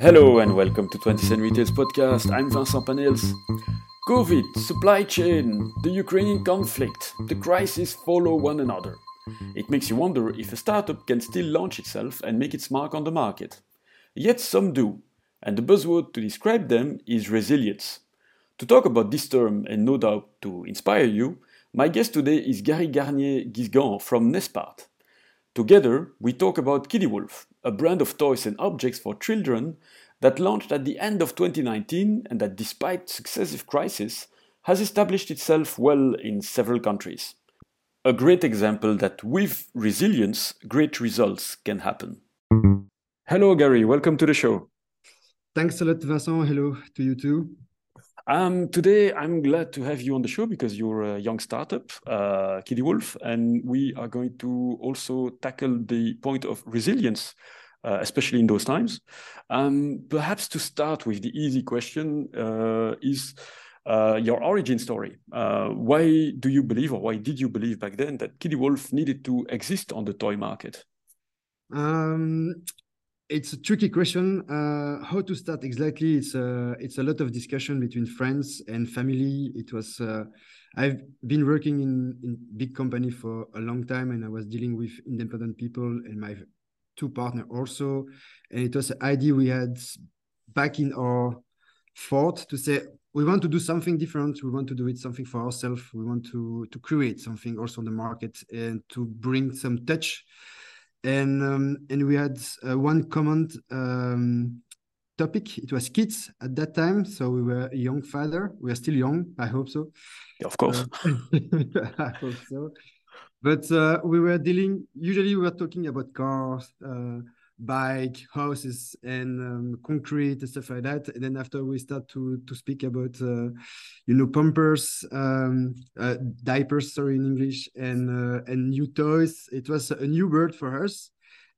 Hello and welcome to 20 Cent Retails podcast. I'm Vincent Panels. COVID, supply chain, the Ukrainian conflict, the crises follow one another. It makes you wonder if a startup can still launch itself and make its mark on the market. Yet some do, and the buzzword to describe them is resilience. To talk about this term and no doubt to inspire you, my guest today is Gary Garnier-Guizgan from Nespart. Together, we talk about Kiddy Wolf, a brand of toys and objects for children that launched at the end of 2019 and that, despite successive crises, has established itself well in several countries. A great example that with resilience, great results can happen. Hello, Gary. Welcome to the show. Thanks a lot, Vincent. Hello to you too. Today, I'm glad to have you on the show because you're a young startup, Kiddy Wolf, and we are going to also tackle the point of resilience, especially in those times. Perhaps to start with the easy question is your origin story. Why do you believe, or why did you believe back then, that Kiddy Wolf needed to exist on the toy market? It's a tricky question. How to start exactly? It's a lot of discussion between friends and family. It was I've been working in big company for a long time, and I was dealing with independent people and my two partners also. And it was an idea we had back in our thought to say we want to do something different. We want to do it something for ourselves. We want to create something also on the market and to bring some touch. And we had one common topic. It was kids at that time. So we were a young father. We are still young. I hope so. Yeah, of course. I hope so. But we were dealing, usually we were talking about cars, bike, houses, and concrete and stuff like that. And then after we start to speak about, pumpers, diapers, in English, and new toys. It was a new word for us.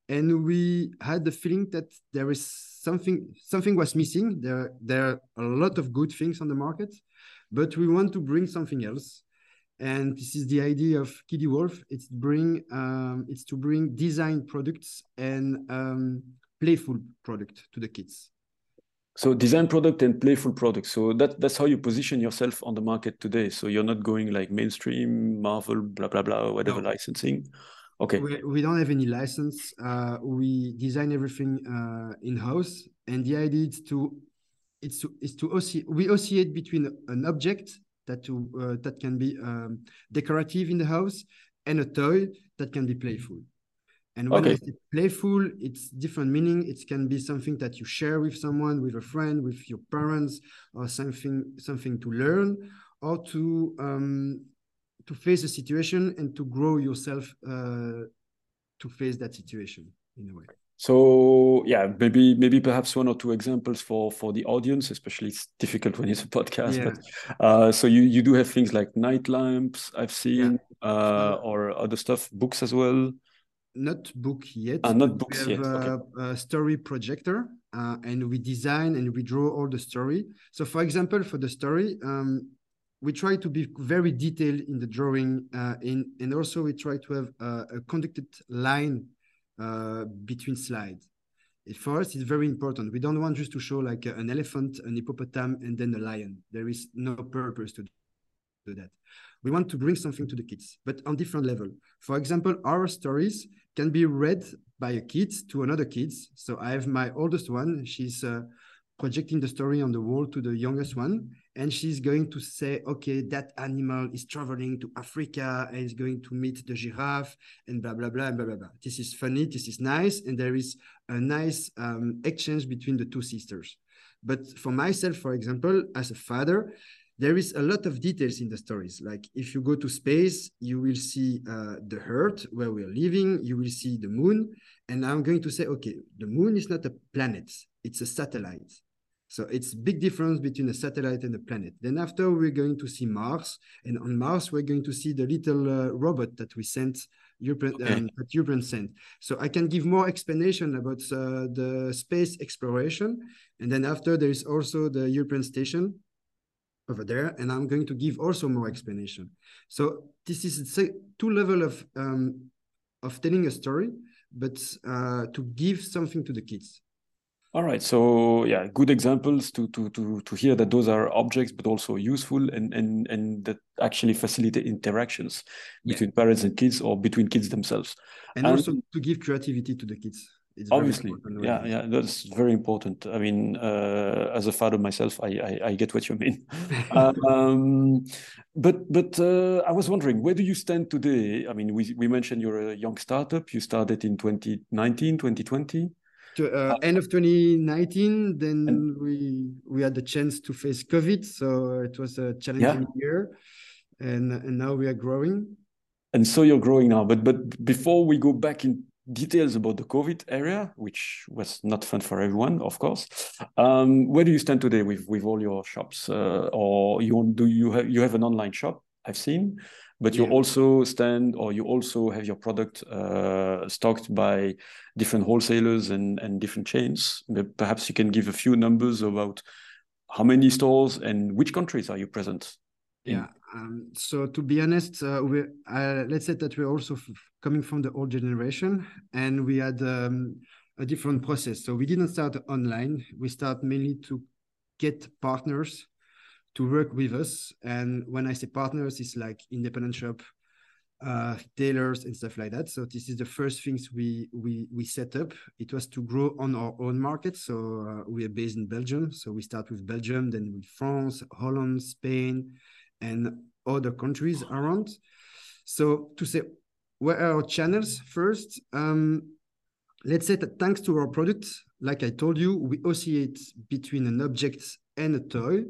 And we had the feeling that there is something was missing. There are a lot of good things on the market, but we want to bring something else. And this is the idea of Kiddy Wolf. It's to bring design products and playful product to the kids. So design product and playful product. So that's how you position yourself on the market today. So you're not going like mainstream, Marvel, blah, blah, blah, whatever licensing. Okay. We don't have any license. We design everything in-house. And the idea is to oscillate between an object that can be decorative in the house and a toy that can be playful. And when I say playful, it's different meaning. It can be something that you share with someone, with a friend, with your parents, or something to learn, or to face a situation and to grow yourself to face that situation in a way. So yeah, maybe perhaps one or two examples for the audience, especially it's difficult when it's a podcast. Yeah. But so you do have things like night lamps, I've seen, or other stuff, books as well. Not book yet. We have a story projector, and we design and we draw all the story. So for example, for the story, we try to be very detailed in the drawing, and also we try to have a conducted line between slides. For us, it's very important. We don't want just to show like an elephant, an hippopotam, and then a lion. There is no purpose to do that. We want to bring something to the kids, but on different level. For example, our stories can be read by a kid to another kids. So I have my oldest one. She's projecting the story on the wall to the youngest one. And she's going to say, okay, that animal is traveling to Africa and is going to meet the giraffe and blah, blah, blah, and blah, blah, blah. This is funny. This is nice. And there is a nice exchange between the two sisters. But for myself, for example, as a father, there is a lot of details in the stories. Like if you go to space, you will see the Earth where we are living. You will see the moon. And I'm going to say, okay, the moon is not a planet. It's a satellite. So it's big difference between a satellite and a planet. Then after, we're going to see Mars. And on Mars, we're going to see the little robot that we sent, that European sent. So I can give more explanation about the space exploration. And then after, there is also the European station over there. And I'm going to give also more explanation. So this is two level of telling a story, but to give something to the kids. All right. So yeah, good examples to hear that those are objects, but also useful and that actually facilitate interactions between parents and kids or between kids themselves. And also to give creativity to the kids. It's obviously, yeah, that's very important. I mean, as a father myself, I get what you mean. But I was wondering, where do you stand today? I mean, we mentioned you're a young startup. You started in 2019, 2020. End of 2019, then we had the chance to face COVID, so it was a challenging year, and now we are growing. And so you're growing now, but before we go back in details about the COVID area, which was not fun for everyone, of course. Where do you stand today with all your shops? Or do you have an online shop? I've seen, but you also stand, or you also have your product stocked by different wholesalers and different chains. Perhaps you can give a few numbers about how many stores and which countries are you present in? Yeah. So to be honest, let's say that we're also coming from the old generation, and we had a different process. So we didn't start online. We start mainly to get partners to work with us. And when I say partners, it's like independent shop, tailors and stuff like that. So this is the first things we set up. It was to grow on our own market. So we are based in Belgium. So we start with Belgium, then with France, Holland, Spain, and other countries around. So to say, where are our channels first? Let's say that thanks to our product, like I told you, we oscillate between an object and a toy.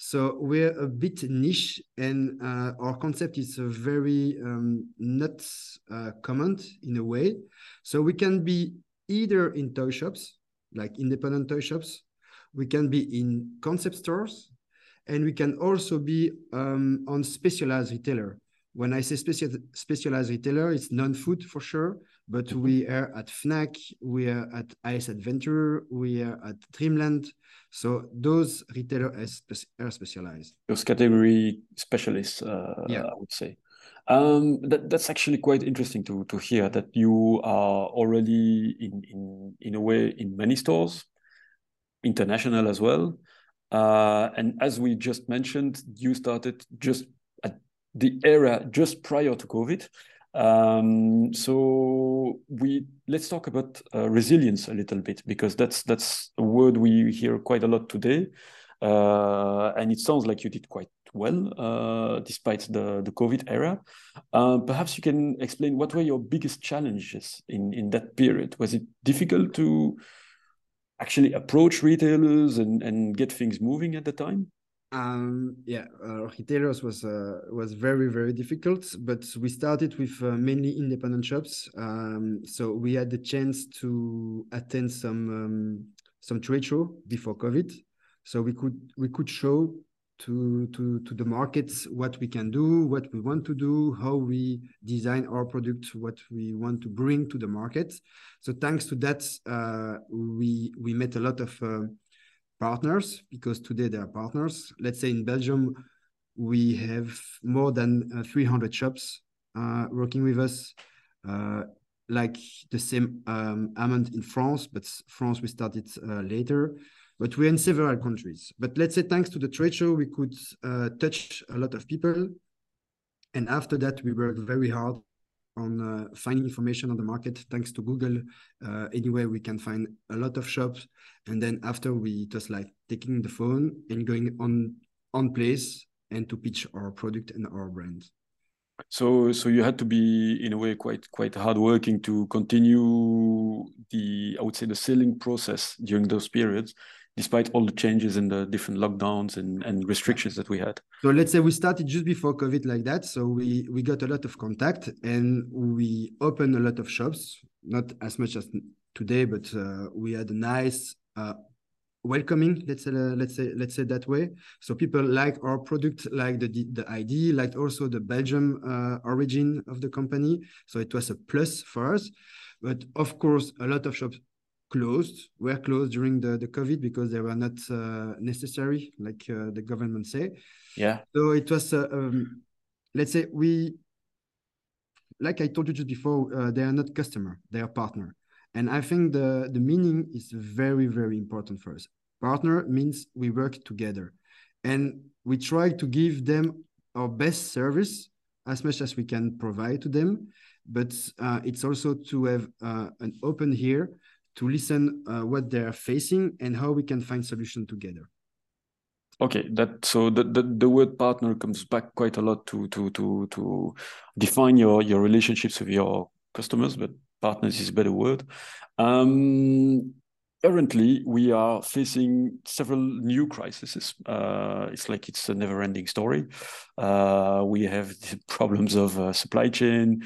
So we're a bit niche, and our concept is very not common in a way. So we can be either in toy shops, like independent toy shops. We can be in concept stores, and we can also be on specialized retailer. When I say specialized retailer, it's non-food for sure, but we are at FNAC, we are at Ice Adventure, we are at Dreamland. So those retailers are specialized. Those category specialists, I would say. That's actually quite interesting to hear that you are already in a way in many stores, international as well. And as we just mentioned, you started just at the era just prior to COVID. So let's talk about resilience a little bit, because that's a word we hear quite a lot today. And it sounds like you did quite well despite the COVID era. Perhaps you can explain what were your biggest challenges in that period? Was it difficult to actually approach retailers and get things moving at the time? Retailers was very, very difficult, but we started with mainly independent shops. So we had the chance to attend some trade show before COVID. So we could show to the markets what we can do, what we want to do, how we design our product, what we want to bring to the market. So thanks to that, we met a lot of partners, because today they are partners. Let's say in Belgium, we have more than 300 shops working with us, like the same amount in France, but France we started later. But we're in several countries. But let's say thanks to the trade show, we could touch a lot of people. And after that, we worked very hard on finding information on the market. Thanks to Google, anyway, we can find a lot of shops. And then after, we just like taking the phone and going on place and to pitch our product and our brand. So you had to be in a way quite hardworking to continue the selling process during those periods, despite all the changes and the different lockdowns and restrictions that we had. So let's say we started just before COVID like that. So we got a lot of contact, and we opened a lot of shops, not as much as today, but we had a nice welcoming, let's say that way. So people like our product, like the ID, like also the Belgium origin of the company. So it was a plus for us. But of course, a lot of shops were closed during the COVID because they were not necessary, like the government say. Yeah. So it was, let's say like I told you just before, they are not customer, they are partner. And I think the meaning is very, very important for us. Partner means we work together and we try to give them our best service as much as we can provide to them. But it's also to have an open ear to listen what they're facing and how we can find solution together. Okay, so the word partner comes back quite a lot to define your relationships with your customers, but partners is a better word. Currently, we are facing several new crises. It's like it's a never-ending story. We have the problems of supply chain.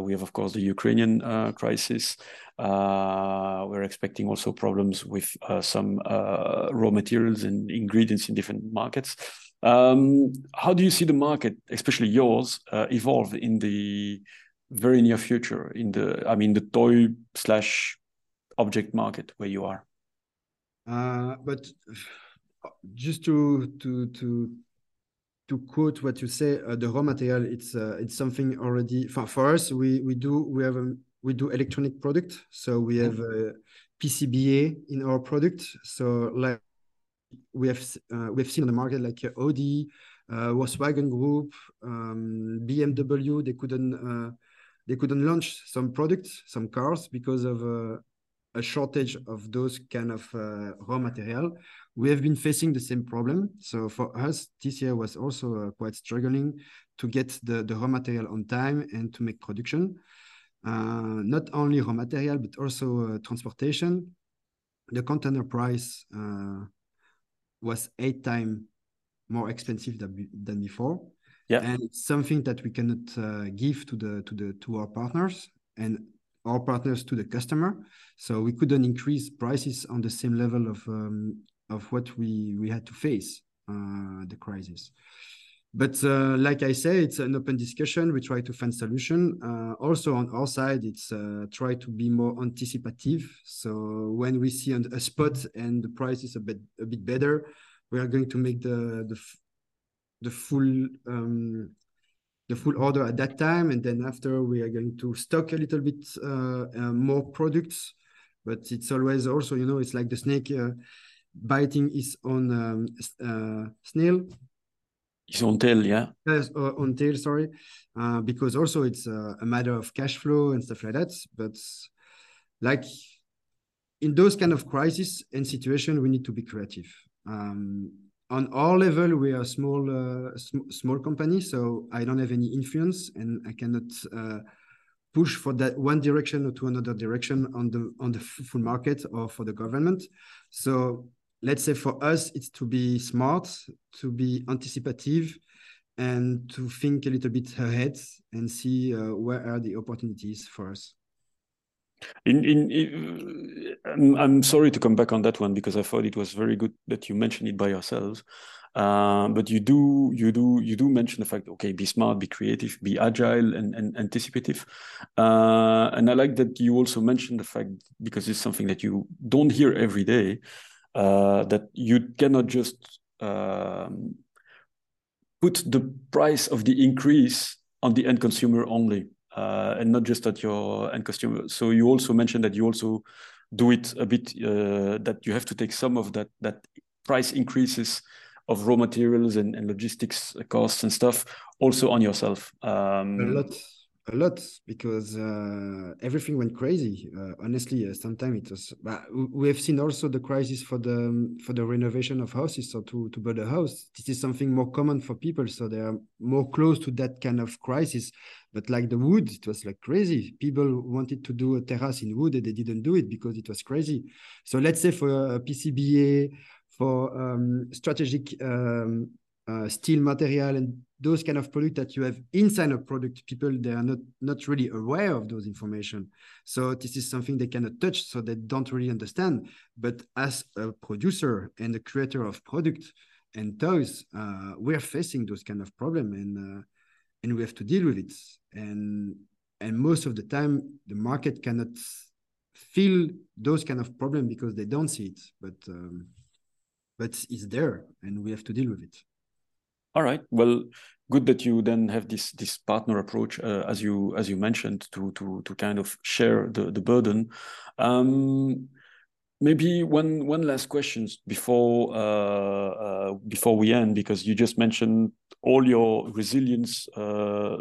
We have, of course, the Ukrainian crisis. We're expecting also problems with some raw materials and ingredients in different markets. How do you see the market, especially yours, evolve in the very near future? In the, I mean, the toy / object market where you are. But just to quote what you say, the raw material, it's something already for us. We do electronic product, so we have PCBA in our product. So like we've seen on the market like Audi, Volkswagen Group, BMW. They couldn't launch some products, some cars because of a shortage of those kind of raw material. We have been facing the same problem. So for us, this year was also quite struggling to get the raw material on time and to make production. Not only raw material, but also transportation. The container price was 8 times more expensive than before. Yeah. And it's something that we cannot give to our partners and our partners to the customer, so we couldn't increase prices on the same level of what we had to face the crisis. But like I say, it's an open discussion. We try to find solution. Also on our side, it's try to be more anticipative. So when we see a spot and the price is a bit better, we are going to make the full order at that time, and then after we are going to stock a little bit more products. But it's always also, you know, it's like the snake biting its own snail. Its own tail, yeah. Yes, on tail, sorry. Because also it's a matter of cash flow and stuff like that. But like in those kind of crises and situation, we need to be creative. On our level, we are a small company, so I don't have any influence, and I cannot push for that one direction or to another direction on the full market or for the government. So let's say for us, it's to be smart, to be anticipative, and to think a little bit ahead and see where are the opportunities for us. I'm sorry to come back on that one because I thought it was very good that you mentioned it by yourselves. But you do mention the fact, okay, be smart, be creative, be agile and anticipative. And I like that you also mentioned the fact, because it's something that you don't hear every day, that you cannot just put the price of the increase on the end consumer only. And not just at your end customer. So you also mentioned that you also do it a bit, that you have to take some of that price increases of raw materials and logistics costs and stuff also on yourself. A lot, because everything went crazy. Honestly, sometimes it was. But we have seen also the crisis for the renovation of houses, so to build a house. This is something more common for people, so they are more close to that kind of crisis. But like the wood, it was like crazy. People wanted to do a terrace in wood and they didn't do it because it was crazy. So let's say for PCBA, for strategic steel material and those kind of products that you have inside a product, people, they are not really aware of those information. So this is something they cannot touch, so they don't really understand. But as a producer and a creator of product and toys, we are facing those kind of problem, and we have to deal with it. And most of the time, the market cannot feel those kind of problem because they don't see it, but it's there and we have to deal with it. All right. Well, good that you then have this partner approach, as you mentioned, to kind of share the burden. Maybe one last question before before we end, because you just mentioned all your resilience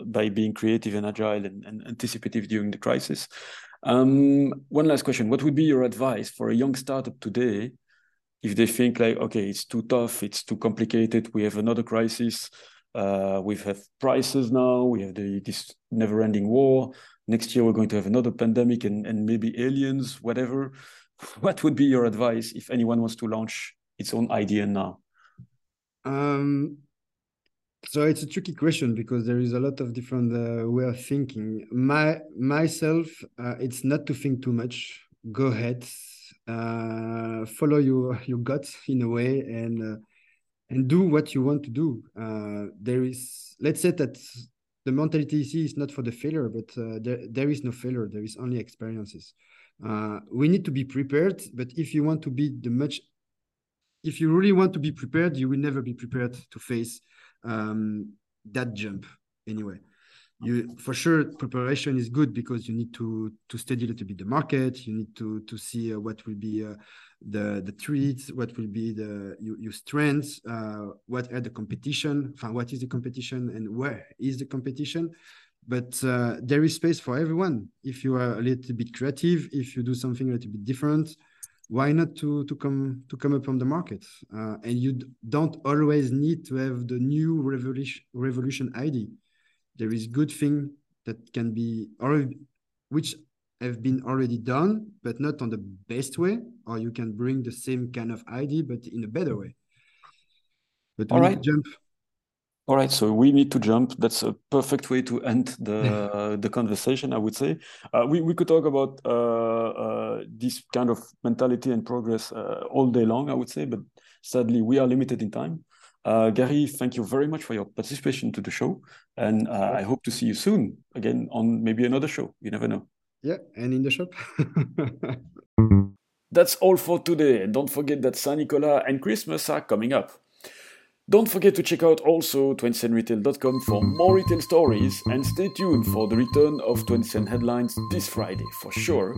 by being creative and agile and anticipative during the crisis. One last question: what would be your advice for a young startup today if they think like, okay, it's too tough, it's too complicated, we have another crisis, we have prices now, we have this never-ending war, next year we're going to have another pandemic and maybe aliens, whatever. What would be your advice if anyone wants to launch its own idea now? So it's a tricky question because there is a lot of different way of thinking. Myself, it's not to think too much. Go ahead, follow your gut in a way, and do what you want to do. Let's say that the mentality here is not for the failure, but there is no failure. There is only experiences. We need to be prepared, but if you really want to be prepared, you will never be prepared to face that jump anyway. For sure, preparation is good because you need to study a little bit the market. You need to see what will be the threats, what will be your strengths, what are the competition, what is the competition and where is the competition. But there is space for everyone. If you are a little bit creative, if you do something a little bit different, why not to come up on the market? And you don't always need to have the new revolution idea. There is good thing that can be already, which have been already done, but not on the best way. Or you can bring the same kind of idea, but in a better way. But all right, jump. All right, so we need to jump. That's a perfect way to end the conversation, I would say. We could talk about this kind of mentality and progress all day long, I would say, but sadly we are limited in time. Gary, thank you very much for your participation to the show, and I hope to see you soon again on maybe another show. You never know. Yeah, and in the shop. That's all for today. And don't forget that San Nicola and Christmas are coming up. Don't forget to check out also 20centretail.com for more retail stories, and stay tuned for the return of 20 Cent Headlines this Friday for sure.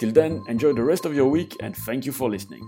Till then, enjoy the rest of your week and thank you for listening.